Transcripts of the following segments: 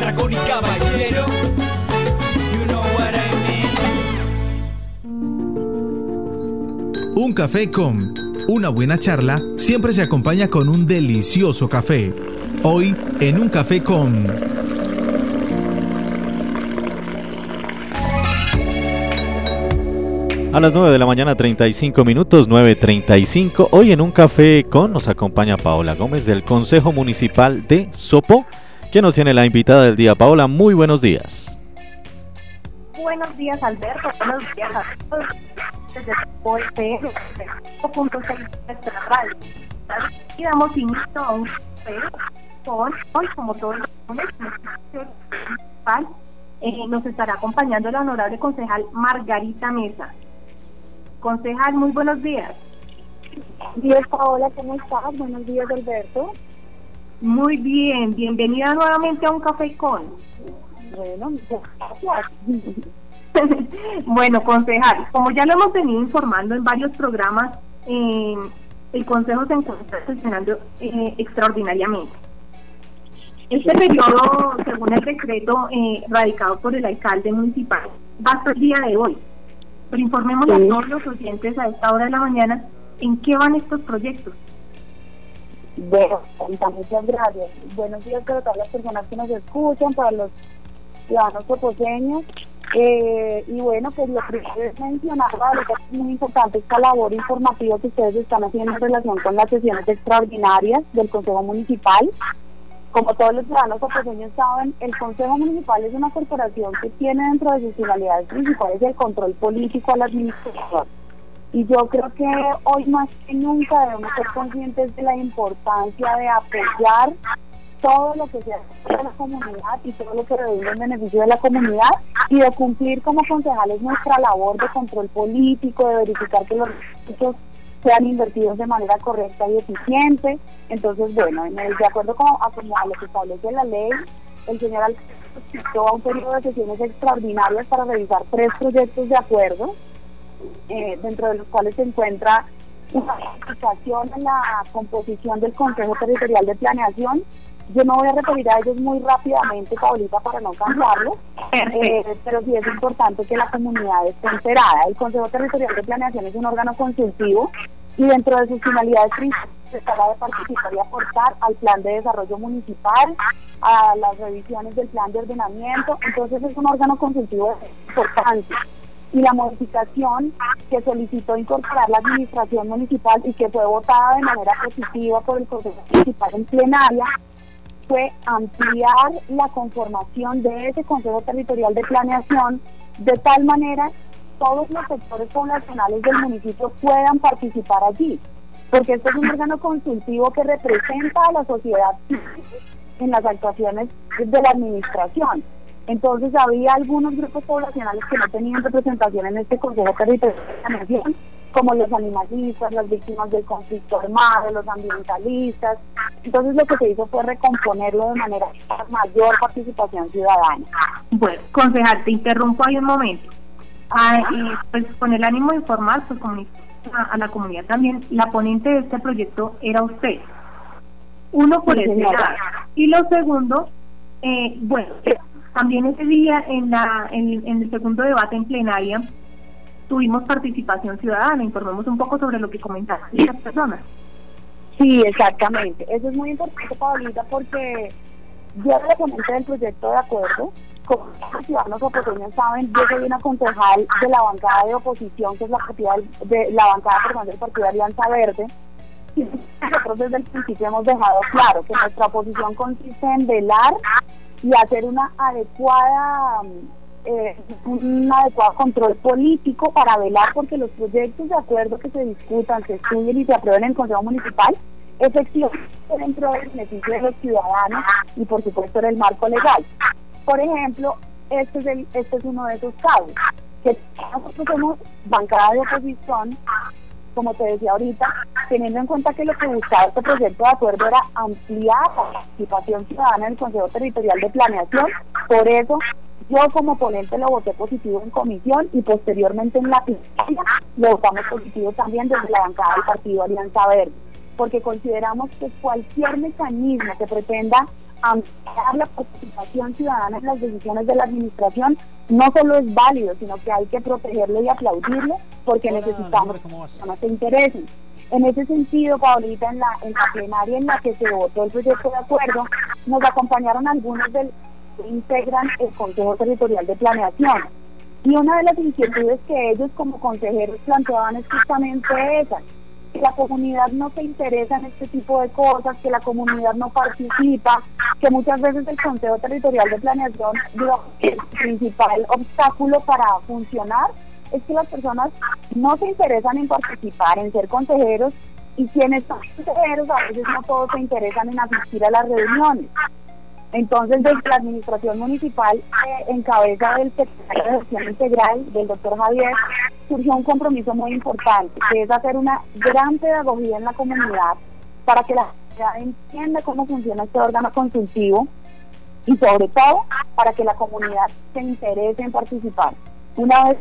dragón y caballero. You know what I mean. Un café con una buena charla siempre se acompaña con un delicioso café. Hoy en Un Café con... A las 9 de la mañana, 35 minutos, 9:35. Hoy en Un Café Con nos acompaña Paola Gómez del Consejo Municipal de Sopó, que nos tiene la invitada del día. Paola, muy buenos días. Buenos días, Alberto. Buenos días a todos. Desde Sopó FM, 5.6 de nuestra radio. Y damos inicio a Un Café Con. Hoy, como todos los lunes, nos estará acompañando la honorable concejal Margarita Mesa. Concejal, muy buenos días. Bien, Paola, ¿cómo estás? Buenos días, Alberto. Muy bien, bienvenida nuevamente a Un Café Con. Bueno, gracias. Bueno, concejal, como ya lo hemos venido informando en varios programas, el Consejo se encuentra funcionando extraordinariamente. Este periodo, según el decreto radicado por el alcalde municipal, va hasta el día de hoy. Pero informemos a todos los oyentes a esta hora de la mañana en qué van estos proyectos. Bueno, muchas gracias. Buenos días para todas las personas que nos escuchan, para los ciudadanos soposeños. Y bueno, pues lo primero que mencionaba, lo que es muy importante, esta labor informativa que ustedes están haciendo en relación con las sesiones extraordinarias del Consejo Municipal. Como todos los ciudadanos soposeños saben, el Consejo Municipal es una corporación que tiene dentro de sus finalidades principales el control político a la administración. Y yo creo que hoy más que nunca debemos ser conscientes de la importancia de apoyar todo lo que sea de la comunidad y todo lo que redunda en beneficio de la comunidad y de cumplir como concejales nuestra labor de control político, de verificar que los recursos sean invertidos de manera correcta y eficiente. Entonces, bueno, de acuerdo a lo que establece la ley, el señor alcalde solicitó a un periodo de sesiones extraordinarias para revisar 3 proyectos de acuerdo, dentro de los cuales se encuentra una modificación en la composición del Consejo Territorial de Planeación. Yo me voy a referir a ellos muy rápidamente, Paulita, para no cansarlos, pero sí es importante que la comunidad esté enterada. El Consejo Territorial de Planeación es un órgano consultivo y dentro de sus finalidades principales está la de participar y aportar al plan de desarrollo municipal, a las revisiones del plan de ordenamiento. Entonces es un órgano consultivo importante. Y la modificación que solicitó incorporar la administración municipal y que fue votada de manera positiva por el Consejo Municipal en plenaria fue ampliar la conformación de ese Consejo Territorial de Planeación de tal manera todos los sectores poblacionales del municipio puedan participar allí, porque este es un órgano consultivo que representa a la sociedad en las actuaciones de la administración. Entonces había algunos grupos poblacionales que no tenían representación en este Consejo Territorial de Planeación, como los animalistas, las víctimas del conflicto armado, los ambientalistas. Entonces lo que se hizo fue recomponerlo de manera mayor participación ciudadana. Bueno, concejal, te interrumpo ahí un momento. Pues con el ánimo de informar pues, a la comunidad también, la ponente de este proyecto era usted. Uno, por ese lado. Y lo segundo, bueno, también ese día en el segundo debate en plenaria, tuvimos participación ciudadana. Informemos un poco sobre lo que comentaron las personas. Sí, exactamente. Eso es muy importante, Paulita, porque yo le comenté el proyecto de acuerdo. Como los ciudadanos opositores saben, yo soy una concejal de la bancada de oposición, que es la bancada del Partido Alianza Verde. Y nosotros desde el principio hemos dejado claro que nuestra oposición consiste en velar y hacer un adecuado control político para velar porque los proyectos de acuerdo que se discutan, se estudien y se aprueben en el Consejo Municipal efectivamente dentro del beneficio de los ciudadanos y por supuesto en el marco legal. Por ejemplo, este es uno de esos casos que nosotros somos bancada de oposición, como te decía ahorita, teniendo en cuenta que lo que buscaba este proyecto de acuerdo era ampliar la participación ciudadana en el Consejo Territorial de Planeación. Por eso yo como ponente lo voté positivo en comisión y posteriormente en la plenaria lo votamos positivo también desde la bancada del Partido Alianza Verde, porque consideramos que cualquier mecanismo que pretenda ampliar la participación ciudadana en las decisiones de la administración no solo es válido, sino que hay que protegerlo y aplaudirlo, porque necesitamos que no se interesen. En ese sentido, Paulita, en la plenaria en la que se votó el proyecto de acuerdo, nos acompañaron algunos de los que integran el Consejo Territorial de Planeación. Y una de las inquietudes que ellos como consejeros planteaban es justamente esa, que la comunidad no se interesa en este tipo de cosas, que la comunidad no participa, que muchas veces el Consejo Territorial de Planeación, el principal obstáculo para funcionar es que las personas no se interesan en participar, en ser consejeros, y quienes son consejeros a veces no todos se interesan en asistir a las reuniones. Entonces, desde la administración municipal, en cabeza del secretario de Gestión Integral, del doctor Javier, surgió un compromiso muy importante, que es hacer una gran pedagogía en la comunidad para que la comunidad entienda cómo funciona este órgano consultivo y, sobre todo, para que la comunidad se interese en participar. Una vez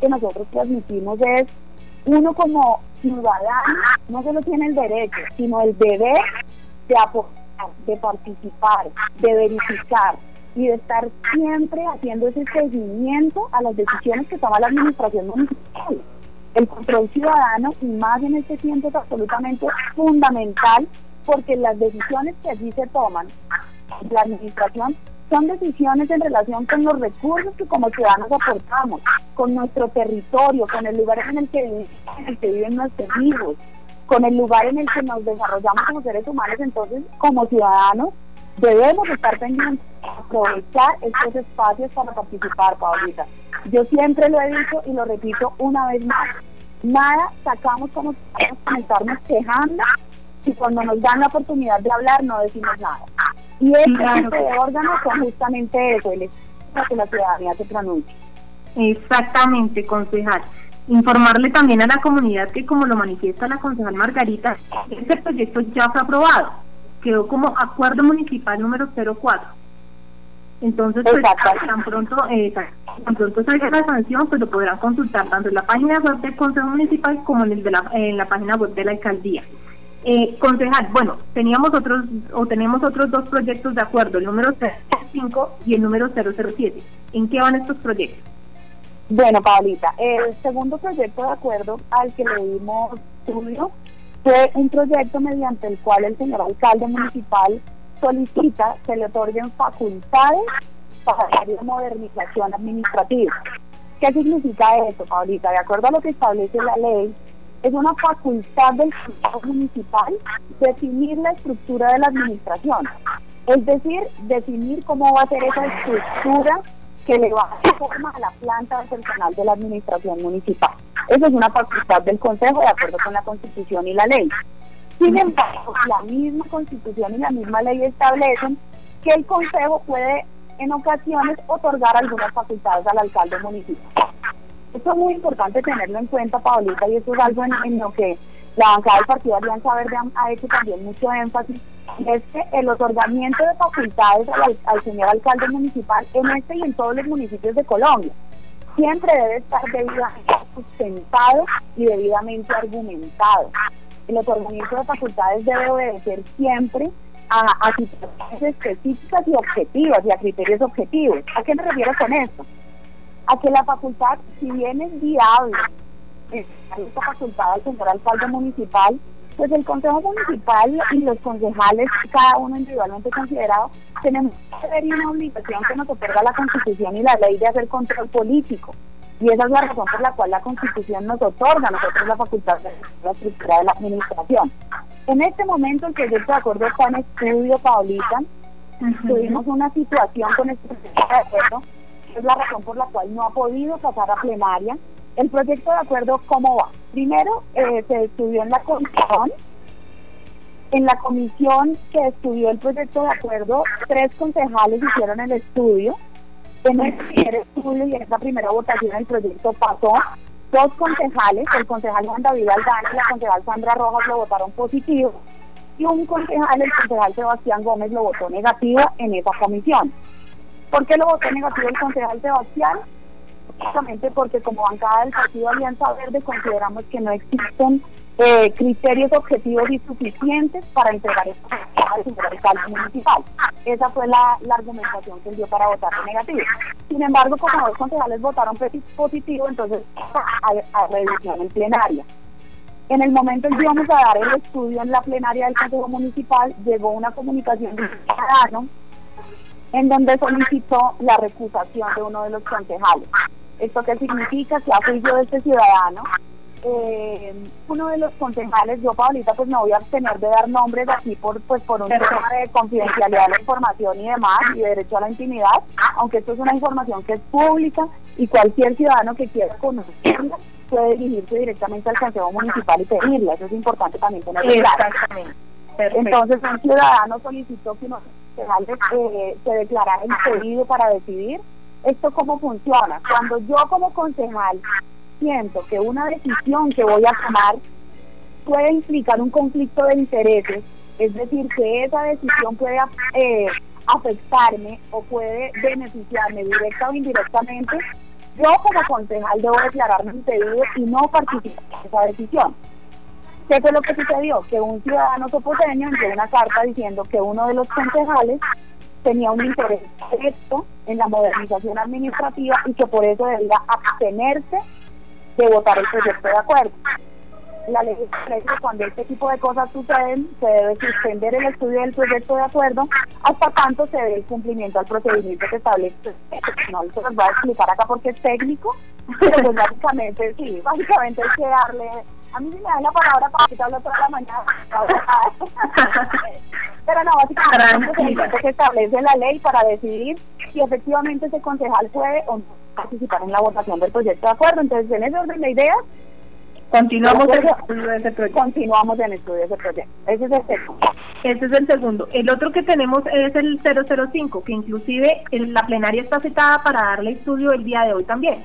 que nosotros transmitimos es, uno como ciudadano no solo tiene el derecho, sino el deber de aportar, de participar, de verificar y de estar siempre haciendo ese seguimiento a las decisiones que toma la administración municipal. El control ciudadano, y más en este tiempo, es absolutamente fundamental, porque las decisiones que allí se toman en la administración son decisiones en relación con los recursos que como ciudadanos aportamos, con nuestro territorio, con el lugar en el que viven nuestros hijos, con el lugar en el que nos desarrollamos como seres humanos. Entonces, como ciudadanos, debemos estar pendientes, aprovechar estos espacios para participar, Paulita. Yo siempre lo he dicho y lo repito una vez más, nada sacamos como ciudadanos con estarnos quejando, y cuando nos dan la oportunidad de hablar no decimos nada. Y este tipo de órganos son justamente eso, el para que la ciudadanía se pronuncie. Exactamente, concejal. Informarle también a la comunidad que, como lo manifiesta la concejal Margarita, este proyecto ya fue aprobado, quedó como acuerdo municipal número 04. Entonces, pues, tan pronto salga la sanción, pues lo podrán consultar tanto en la página web del Consejo Municipal como en la página web de la alcaldía. Concejal, bueno, tenemos otros dos proyectos de acuerdo, el número 35 y el número 007. ¿En qué van estos proyectos? Bueno, Paulita, el segundo proyecto de acuerdo al que le dimos estudio fue un proyecto mediante el cual el señor alcalde municipal solicita que le otorguen facultades para la modernización administrativa. ¿Qué significa esto, Paulita? De acuerdo a lo que establece la ley, es una facultad del Consejo Municipal definir la estructura de la administración, es decir, definir cómo va a ser esa estructura que le va a dar forma a la planta personal de la administración municipal. Eso es una facultad del Consejo de acuerdo con la Constitución y la ley. Sin embargo, la misma Constitución y la misma ley establecen que el Consejo puede en ocasiones otorgar algunas facultades al alcalde municipal. Esto es muy importante tenerlo en cuenta, Paulita, y esto es algo en lo que la bancada del Partido Alianza Verde ha hecho también mucho énfasis, es que el otorgamiento de facultades al señor alcalde municipal en este y en todos los municipios de Colombia siempre debe estar debidamente sustentado y debidamente argumentado. El otorgamiento de facultades debe obedecer siempre a situaciones específicas y objetivas y a criterios objetivos. ¿A qué me refiero con esto? A que la facultad, si bien es viable esta facultad al señor alcalde municipal, pues el Consejo Municipal y los concejales, cada uno individualmente considerado, tenemos que ver una obligación que nos otorga la Constitución y la ley de hacer control político, y esa es la razón por la cual la Constitución nos otorga a nosotros la facultad de la estructura de la administración. En este momento el proyecto de acuerdo está en estudio, Paulita. Tuvimos una situación con este proyecto de acuerdo, es la razón por la cual no ha podido pasar a plenaria. El proyecto de acuerdo, ¿cómo va? Primero, se estudió en la comisión. En la comisión que estudió el proyecto de acuerdo, 3 concejales hicieron el estudio. En el primer estudio y en esta primera votación el proyecto pasó. 2 concejales, el concejal Juan David Aldana y la concejal Sandra Rojas, lo votaron positivo. Y un concejal, el concejal Sebastián Gómez, lo votó negativo en esa comisión. ¿Por qué lo votó negativo el concejal Sebastián? Justamente porque como bancada del Partido Alianza Verde consideramos que no existen criterios objetivos y suficientes para entregar esta propuesta al señor alcalde municipal. Esa fue la argumentación que él dio para votar negativo. Sin embargo, como los concejales votaron positivo, entonces a revisión en plenaria. En el momento en que íbamos a dar el estudio en la plenaria del Consejo Municipal, llegó una comunicación de un ciudadano en donde solicitó la recusación de uno de los concejales. ¿Esto qué significa? Que a juicio de este ciudadano, uno de los concejales, yo, Paulita, pues no voy a abstener de dar nombres aquí por un tema de confidencialidad de la información y demás, y de derecho a la intimidad, aunque esto es una información que es pública y cualquier ciudadano que quiera conocerla puede dirigirse directamente al Consejo Municipal y pedirla. Eso es importante también tenerlo claro. Entonces, un ciudadano solicitó que unos concejales se declarara impedido para decidir. ¿Esto cómo funciona? Cuando yo como concejal siento que una decisión que voy a tomar puede implicar un conflicto de intereses, es decir, que esa decisión puede afectarme o puede beneficiarme directa o indirectamente, yo como concejal debo declararme impedido y no participar en esa decisión. ¿Qué fue lo que sucedió? Que un ciudadano soposeño envió una carta diciendo que uno de los concejales tenía un interés directo en la modernización administrativa y que por eso debía abstenerse de votar el proyecto de acuerdo. La ley dice que cuando este tipo de cosas suceden, se debe suspender el estudio del proyecto de acuerdo hasta tanto se dé el cumplimiento al procedimiento que establece. No se los voy a explicar acá porque es técnico, pero pues básicamente sí, básicamente hay que darle... A mí sí me da la palabra para que te hablo toda la mañana. Pero no, básicamente es un procedimiento que establece la ley para decidir si efectivamente ese concejal puede o no participar en la votación del proyecto de acuerdo. Entonces, en ese orden de ideas, continuamos en estudio de ese proyecto. Ese es el segundo. El otro que tenemos es el 005, que inclusive la plenaria está citada para darle estudio el día de hoy también.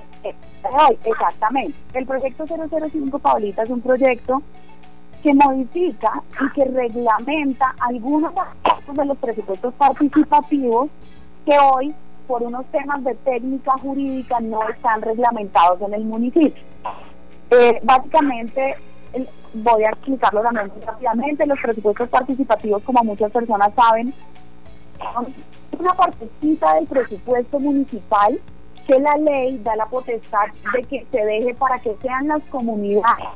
Exactamente. El proyecto 005, Paulita, es un proyecto que modifica y que reglamenta algunos aspectos de los presupuestos participativos que hoy, por unos temas de técnica jurídica, no están reglamentados en el municipio. Básicamente, voy a explicarlo también rápidamente. Los presupuestos participativos, como muchas personas saben, son una partecita del presupuesto municipal que la ley da la potestad de que se deje para que sean las comunidades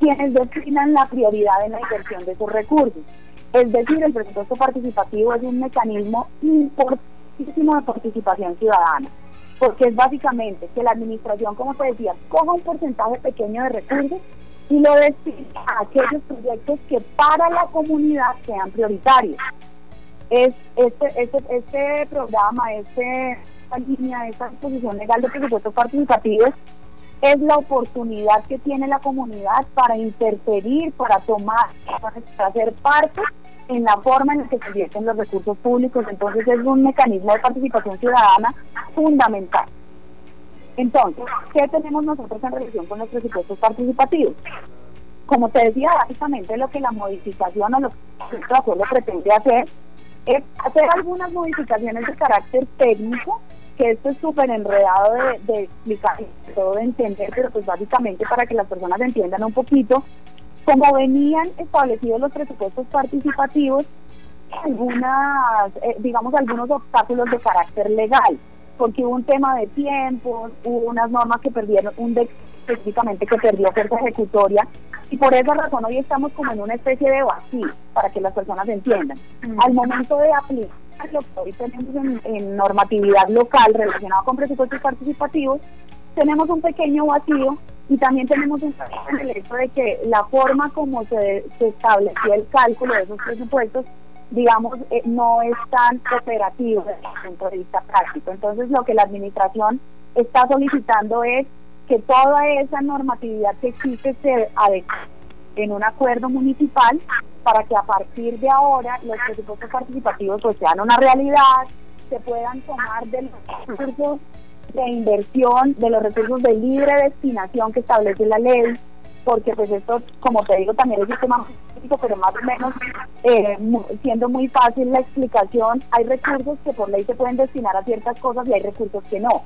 quienes definan la prioridad en la inversión de sus recursos. Es decir, el presupuesto participativo es un mecanismo importantísimo de participación ciudadana, porque es básicamente que la administración, como te decía, coja un porcentaje pequeño de recursos y lo destina a aquellos proyectos que para la comunidad sean prioritarios. Este programa, esta línea, esta disposición legal de presupuestos participativos es la oportunidad que tiene la comunidad para interferir, para tomar, para hacer parte en la forma en la que se invierten los recursos públicos. Entonces es un mecanismo de participación ciudadana fundamental. Entonces, ¿qué tenemos nosotros en relación con los presupuestos participativos? Como te decía, básicamente lo que la modificación o lo que el acuerdo pretende hacer es hacer algunas modificaciones de carácter técnico, que esto es súper enredado de explicar, todo de entender, pero pues básicamente para que las personas entiendan un poquito. Como venían establecidos los presupuestos participativos, algunos obstáculos de carácter legal, porque hubo un tema de tiempos, hubo unas normas que perdieron, específicamente que perdió oferta ejecutoria, y por esa razón hoy estamos como en una especie de vacío, para que las personas entiendan. Al momento de aplicar lo que hoy tenemos en normatividad local relacionado con presupuestos participativos, tenemos un pequeño vacío. Y también tenemos un problema en el hecho de que la forma como se estableció el cálculo de esos presupuestos, digamos, no es tan operativo desde el punto de vista práctico. Entonces, lo que la administración está solicitando es que toda esa normatividad que existe se adecue en un acuerdo municipal para que a partir de ahora los presupuestos participativos pues sean una realidad, se puedan tomar de los recursos de inversión, de los recursos de libre destinación que establece la ley, porque pues esto, como te digo, también es un tema jurídico, pero más o menos siendo muy fácil la explicación, hay recursos que por ley se pueden destinar a ciertas cosas y hay recursos que no.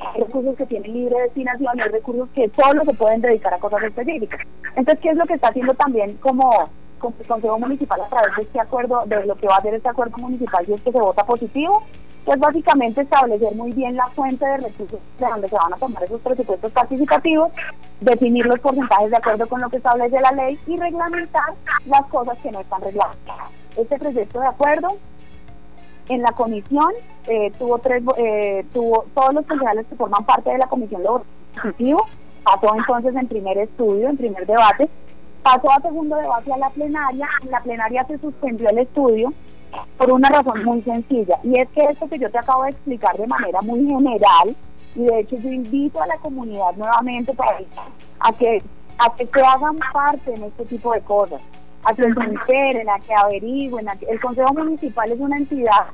hay recursos que tienen libre destinación, hay recursos que solo se pueden dedicar a cosas específicas. Entonces, ¿qué es lo que está haciendo también como el Consejo Municipal a través de este acuerdo, de lo que va a hacer este acuerdo municipal, y es que se vota positivo? Es básicamente establecer muy bien la fuente de recursos de donde se van a tomar esos presupuestos participativos, definir los porcentajes de acuerdo con lo que establece la ley y reglamentar las cosas que no están reglamentadas. Este proyecto de acuerdo en la comisión todos los concejales que forman parte de la comisión lo votaron positivo, pasó entonces en primer estudio, en primer debate, pasó a segundo debate a la plenaria. En la plenaria se suspendió el estudio por una razón muy sencilla, y es que esto que yo te acabo de explicar de manera muy general, y de hecho yo invito a la comunidad nuevamente a que se hagan parte en este tipo de cosas, a que se enteren, a que averigüen, el Consejo Municipal es una entidad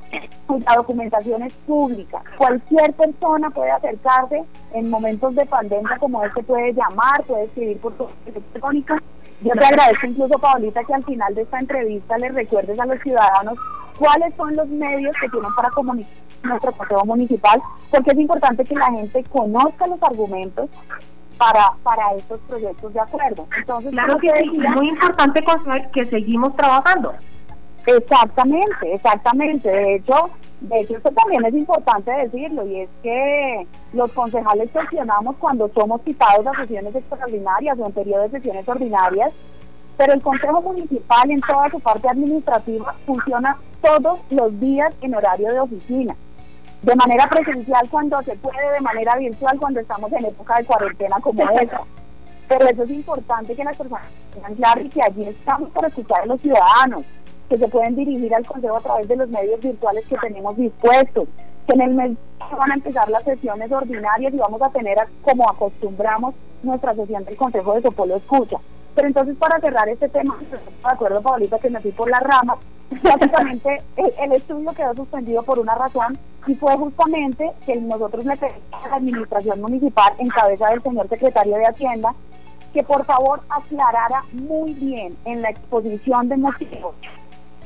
cuya documentación es pública. Cualquier persona puede acercarse en momentos de pandemia como este, puede llamar, puede escribir por correo electrónico. Yo te agradezco incluso, Paulita, que al final de esta entrevista les recuerdes a los ciudadanos cuáles son los medios que tienen para comunicar nuestro Consejo Municipal, porque es importante que la gente conozca los argumentos para estos proyectos de acuerdo. Entonces, claro que es muy importante que seguimos trabajando. Exactamente, exactamente. De hecho, esto también es importante decirlo, y es que los concejales sesionamos cuando somos citados a sesiones extraordinarias o en periodo de sesiones ordinarias, pero el Consejo Municipal en toda su parte administrativa funciona todos los días en horario de oficina, de manera presencial cuando se puede, de manera virtual cuando estamos en época de cuarentena como esta. Pero eso es importante que las personas tengan claro, y que allí estamos para escuchar a los ciudadanos, que se pueden dirigir al Consejo a través de los medios virtuales que tenemos dispuestos, que en el mes van a empezar las sesiones ordinarias y vamos a tener, como acostumbramos, nuestra sesión del Consejo de Sopó Lo Escucha. Pero entonces, para cerrar este tema, de acuerdo, Paulita, que me fui por las ramas, básicamente el estudio quedó suspendido por una razón, y fue justamente que nosotros le pedimos a la administración municipal, en cabeza del señor secretario de Hacienda, que por favor aclarara muy bien en la exposición de motivos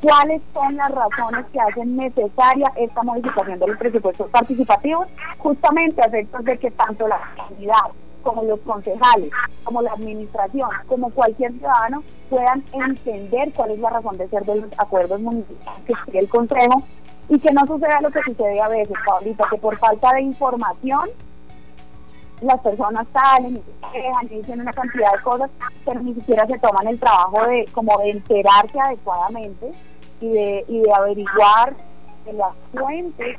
cuáles son las razones que hacen necesaria esta modificación de los presupuestos participativos, justamente a efectos de que tanto la comunidad como los concejales, como la administración, como cualquier ciudadano puedan entender cuál es la razón de ser de los acuerdos municipales que escribe el Consejo, y que no suceda lo que sucede a veces, Paulita, que por falta de información las personas salen y se quejan y dicen una cantidad de cosas, pero ni siquiera se toman el trabajo de enterarse adecuadamente y de averiguar de las fuentes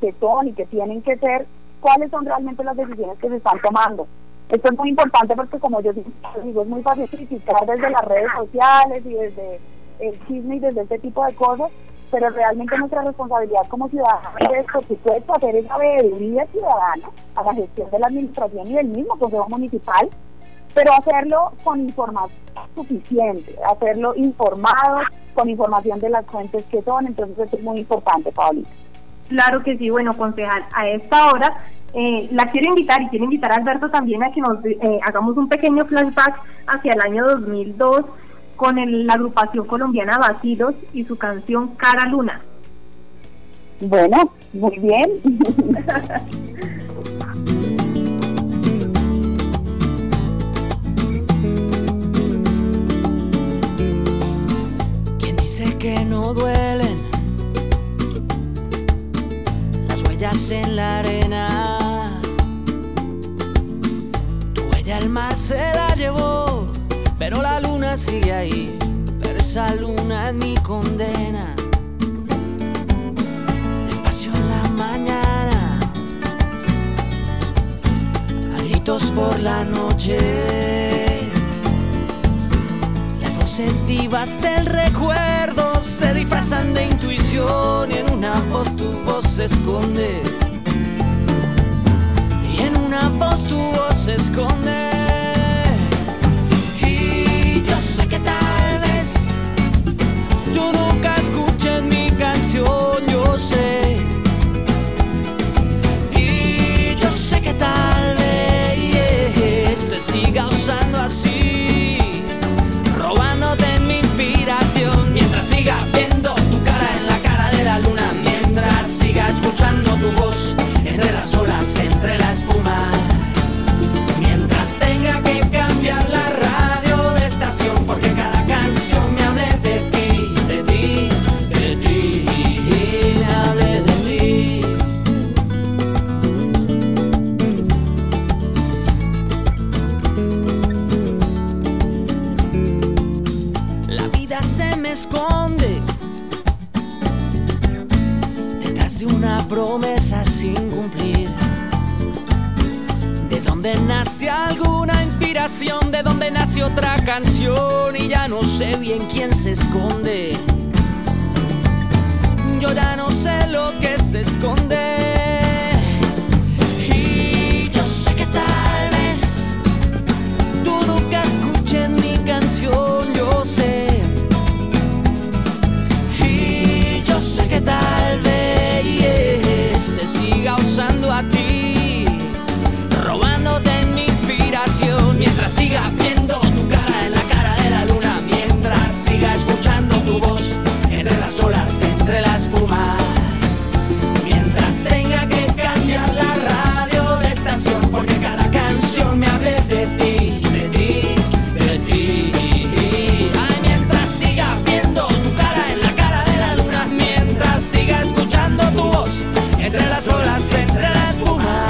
que son y que tienen que ser, cuáles son realmente las decisiones que se están tomando. Esto es muy importante porque, como yo digo, es muy fácil criticar desde las redes sociales y desde el chisme y desde este tipo de cosas, pero realmente nuestra responsabilidad como ciudadanos es, por supuesto, hacer esa veeduría ciudadana a la gestión de la administración y del mismo Consejo Municipal, pero hacerlo con información suficiente, hacerlo informado, con información de las fuentes que son. Entonces, esto es muy importante, Paulita. Claro que sí. Bueno, concejal, a esta hora la quiero invitar, y quiero invitar a Alberto también, a que nos hagamos un pequeño flashback hacia el año 2002, con la agrupación colombiana Vacilos y su canción Cara Luna. Bueno, muy bien. ¿Quién dice que no duelen las huellas en la arena? Tu huella el mar se la llevó, pero la luna sigue ahí, pero esa luna es mi condena. Despacio en la mañana, a gritos por la noche, las voces vivas del recuerdo se disfrazan de intuición, y en una voz tu voz se esconde, y en una voz tu voz se esconde. Yo sé que tal vez tú nunca escuches mi canción, yo sé. Y yo sé que tal vez te siga usando así, robándote mi inspiración, mientras siga viendo tu cara en la cara de la luna, mientras siga escuchando tu voz entre las olas, entre las promesas sin cumplir. ¿De dónde nace alguna inspiración? ¿De dónde nace otra canción? Y ya no sé bien quién se esconde. Yo ya no sé lo que se esconde. Y yo sé que tal vez todo que escuche en mi canción, yo sé. Y yo sé que tal vez te siga usando a ti, robándote mi inspiración, mientras siga viendo tu cara en la cara de la luna, mientras siga escuchando tu voz entre las olas, entre la espuma, mientras tenga que cambiar la radio de estación, porque cada canción me hable de ti, de ti, de ti. Ay, mientras siga viendo tu cara en la cara de la luna, mientras siga escuchando tu voz entre las olas, entre la espuma,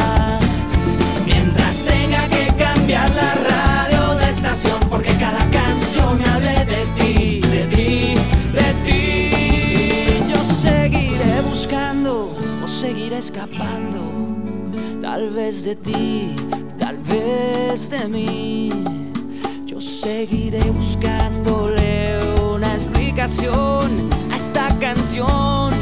mientras tenga que cambiar la radio de estación, porque cada canción me hable de ti, de ti, de ti. Seguiré escapando, tal vez de ti, tal vez de mí. Yo seguiré buscándole una explicación a esta canción.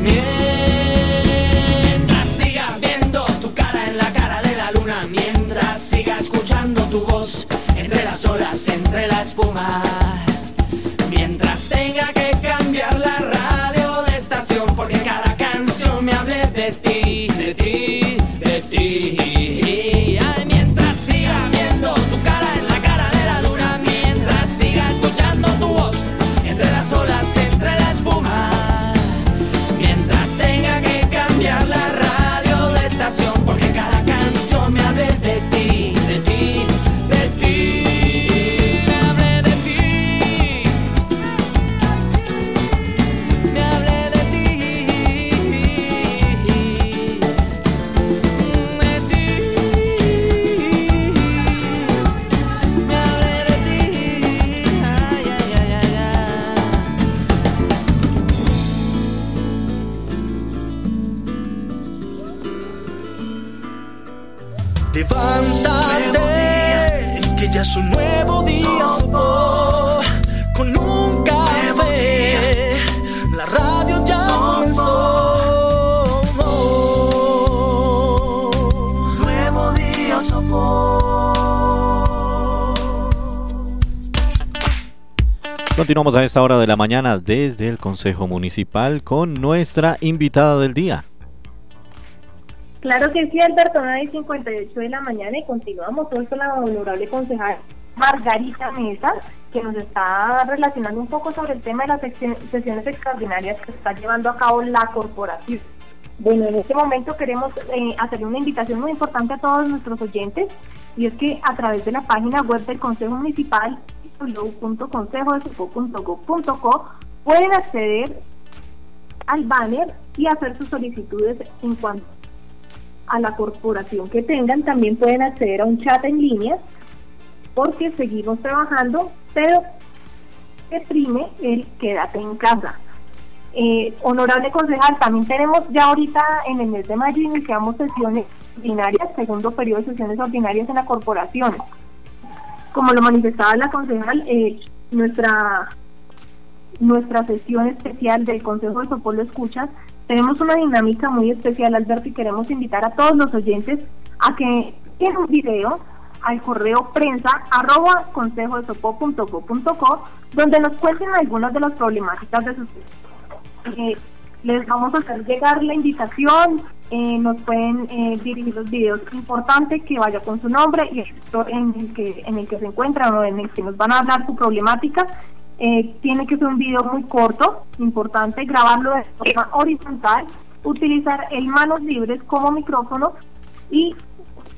Mientras siga viendo tu cara en la cara de la luna, mientras siga escuchando tu voz entre las olas, entre la espuma, mientras tenga que cambiar la radio, porque cada canción me hable de ti, de ti, de ti. Ay, mientras siga viendo tu cara en la cara de la luna, mientras siga escuchando tu voz entre las olas, entre la espuma, mientras tenga que cambiar la radio de estación, porque cada canción me hable de ti, de ti, de ti. Levántate, que ya es un nuevo día, Sopó, con un café, la radio ya comenzó. Nuevo día, Sopó. Continuamos a esta hora de la mañana desde el Consejo Municipal con nuestra invitada del día. Claro que sí, Alberto, 9:58 de la mañana, y continuamos hoy con la honorable concejal Margarita Mesa, que nos está relacionando un poco sobre el tema de las sesiones extraordinarias que está llevando a cabo la corporación. Bueno, en este momento queremos hacer una invitación muy importante a todos nuestros oyentes, y es que a través de la página web del Consejo Municipal, www.consejodesopo.gov.co, pueden acceder al banner y hacer sus solicitudes en cuanto a la corporación que tengan. También pueden acceder a un chat en línea, porque seguimos trabajando, pero se prime el quédate en casa. Honorable concejal, también tenemos ya ahorita en el mes de mayo iniciamos sesiones ordinarias, segundo periodo de sesiones ordinarias en la corporación. Como lo manifestaba la concejal, nuestra sesión especial del Consejo de Sopó, ¿lo escuchas? Tenemos una dinámica muy especial, Alberto, y queremos invitar a todos los oyentes a que en un video al correo prensa@consejodesopo.co, donde nos cuenten algunas de las problemáticas de sus... les vamos a hacer llegar la invitación, nos pueden dirigir los videos. Importante que vaya con su nombre y el sector en el que se encuentran o en el que nos van a hablar su problemática. Tiene que ser un video muy corto, importante grabarlo de forma horizontal, utilizar el manos libres como micrófono. Y,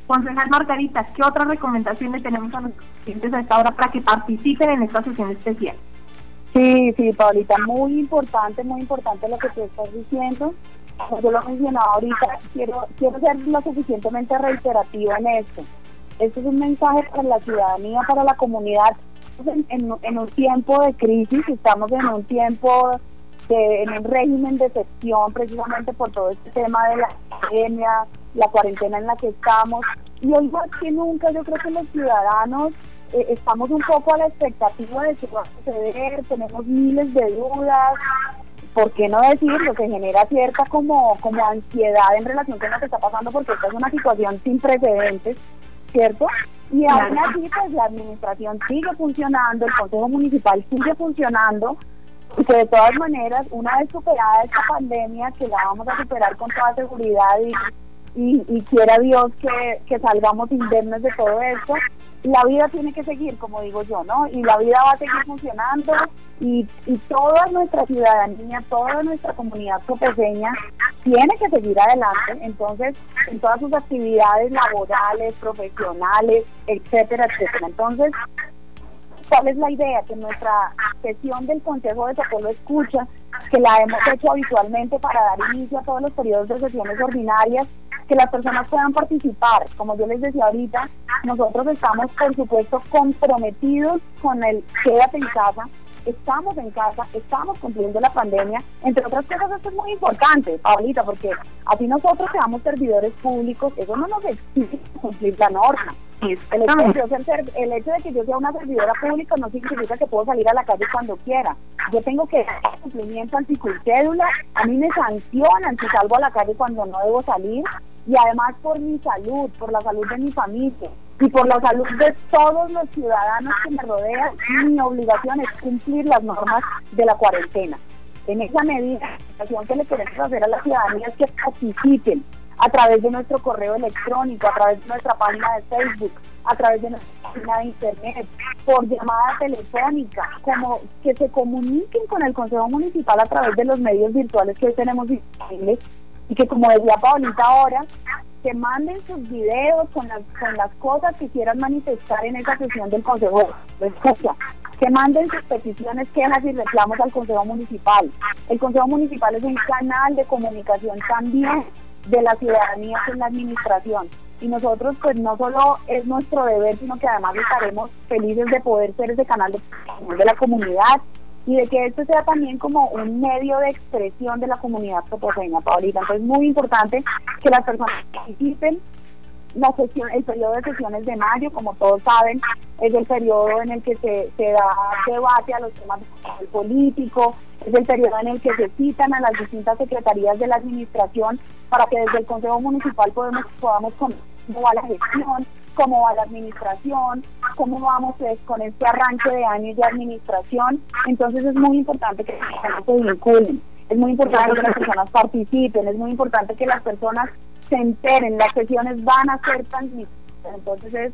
concejal Margarita, ¿qué otras recomendaciones tenemos a los clientes a esta hora para que participen en esta sesión especial? Sí, Paulita, muy importante lo que tú estás diciendo. Yo lo mencionaba ahorita, quiero ser lo suficientemente reiterativa en esto. Este es un mensaje para la ciudadanía, para la comunidad. En un tiempo de crisis, estamos en un tiempo que en un régimen de excepción, precisamente por todo este tema de la pandemia, la cuarentena en la que estamos, y hoy más que nunca yo creo que los ciudadanos estamos un poco a la expectativa de qué va a suceder, tenemos miles de dudas, por qué no decirlo, se genera cierta como ansiedad en relación con lo que está pasando, porque esta es una situación sin precedentes, ¿cierto? Y aún así pues la administración sigue funcionando, el Consejo Municipal sigue funcionando, y que de todas maneras, una vez superada esta pandemia, que la vamos a superar con toda seguridad y quiera Dios que salgamos indemnes de todo esto, la vida tiene que seguir, como digo yo, ¿no? Y la vida va a seguir funcionando y toda nuestra ciudadanía, toda nuestra comunidad sopeseña tiene que seguir adelante, entonces, en todas sus actividades laborales, profesionales, etcétera, etcétera. Entonces, ¿cuál es la idea? Que nuestra sesión del Consejo de Sopó lo escucha, que la hemos hecho habitualmente para dar inicio a todos los periodos de sesiones ordinarias, que las personas puedan participar. Como yo les decía ahorita, nosotros estamos, por supuesto, comprometidos con el quédate en casa, estamos cumpliendo la pandemia. Entre otras cosas, esto es muy importante, Paulita, porque así nosotros seamos servidores públicos, eso no nos exige cumplir la norma. El hecho de que yo sea una servidora pública no significa que puedo salir a la calle cuando quiera. Yo tengo que dar cumplimiento al pico y cédula, a mí me sancionan si salgo a la calle cuando no debo salir, y además por mi salud, por la salud de mi familia y por la salud de todos los ciudadanos que me rodean, mi obligación es cumplir las normas de la cuarentena. En esa medida, la acción que le queremos hacer a la ciudadanía es que participen a través de nuestro correo electrónico, a través de nuestra página de Facebook, a través de nuestra página de internet, por llamada telefónica, como que se comuniquen con el Consejo Municipal a través de los medios virtuales que hoy tenemos disponibles, y que, como decía Paulita ahora, que manden sus videos con las cosas que quieran manifestar en esa sesión del Consejo de Sopó, que manden sus peticiones, quejas y reclamos al Consejo Municipal. El Consejo Municipal es un canal de comunicación también de la ciudadanía con la administración, y nosotros pues no solo es nuestro deber, sino que además estaremos felices de poder ser ese canal de la comunidad, y de que esto sea también como un medio de expresión de la comunidad soposeña, Paulita. Entonces es muy importante que las personas participen. La sesión, el periodo de sesiones de mayo, como todos saben, es el periodo en el que se da debate a los temas políticos, es el periodo en el que se citan a las distintas secretarías de la administración para que desde el Consejo Municipal podamos conocer cómo va la gestión, cómo va la administración, cómo vamos con este arranque de años de administración. Entonces es muy importante que las personas se vinculen, es muy importante que las personas participen, es muy importante que las personas se enteren, las sesiones van a ser transmitidas, entonces es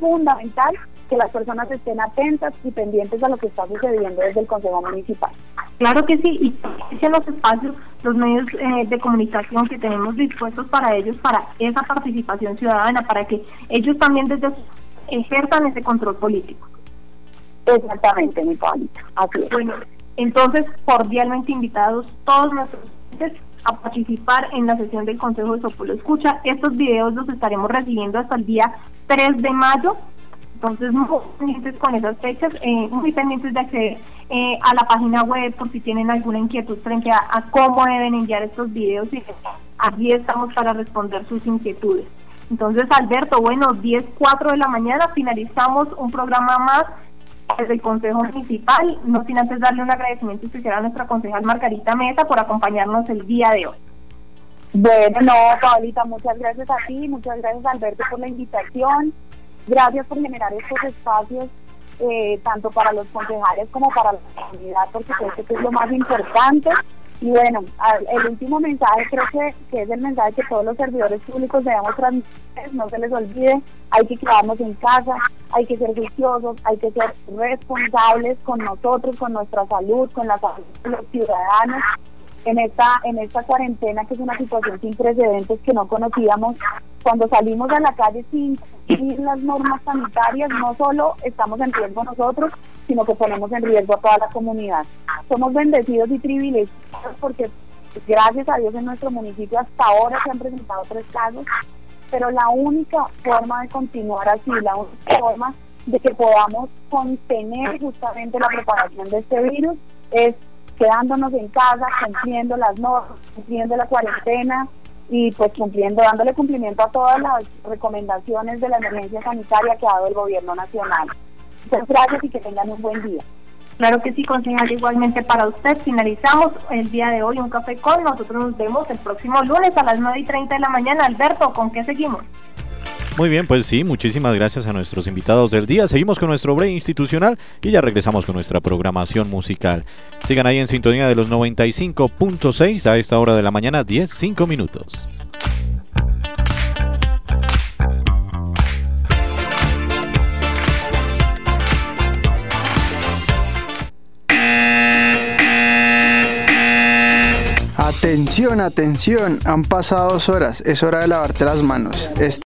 fundamental que las personas estén atentas y pendientes a lo que está sucediendo desde el Consejo Municipal. Claro que sí, y en los espacios, los medios de comunicación que tenemos dispuestos para ellos, para esa participación ciudadana, para que ellos también desde ejerzan ese control político. Exactamente, mi Paulita, así es. Bueno, entonces cordialmente invitados todos nuestros a participar en la sesión del Consejo de Sopó lo escucha. Estos videos los estaremos recibiendo hasta el día 3 de mayo, entonces muy pendientes con esas fechas, muy pendientes de acceder a la página web por si tienen alguna inquietud frente a cómo deben enviar estos videos, y allí estamos para responder sus inquietudes. Entonces, Alberto, bueno, 10:04 de la mañana, finalizamos un programa más desde el Consejo Municipal, no sin antes darle un agradecimiento especial a nuestra concejal Margarita Mesa por acompañarnos el día de hoy. Bueno, no, Paulita, muchas gracias a ti, muchas gracias Alberto por la invitación, gracias por generar estos espacios tanto para los concejales como para la comunidad, porque creo que es lo más importante. Y bueno, el último mensaje creo que es el mensaje que todos los servidores públicos debemos transmitir, no se les olvide, hay que quedarnos en casa, hay que ser juiciosos, hay que ser responsables con nosotros, con nuestra salud, con la salud de los ciudadanos. En esta cuarentena, que es una situación sin precedentes que no conocíamos, cuando salimos a la calle sin cumplir las normas sanitarias, no solo estamos en riesgo nosotros, sino que ponemos en riesgo a toda la comunidad. Somos bendecidos y privilegiados porque gracias a Dios en nuestro municipio hasta ahora se han presentado 3 casos, pero la única forma de continuar así, la única forma de que podamos contener justamente la propagación de este virus es quedándonos en casa, cumpliendo las normas, cumpliendo la cuarentena y pues dándole cumplimiento a todas las recomendaciones de la emergencia sanitaria que ha dado el gobierno nacional. Muchas gracias y que tengan un buen día. Claro que sí, concejal, igualmente para usted. Finalizamos el día de hoy un café con. Nosotros nos vemos el próximo lunes a las 9:30 de la mañana. Alberto, ¿con qué seguimos? Muy bien, pues sí, muchísimas gracias a nuestros invitados del día. Seguimos con nuestro break institucional y ya regresamos con nuestra programación musical. Sigan ahí en sintonía de los 95.6 a esta hora de la mañana, 10:05. Atención, atención, han pasado 2 horas, es hora de lavarte las manos.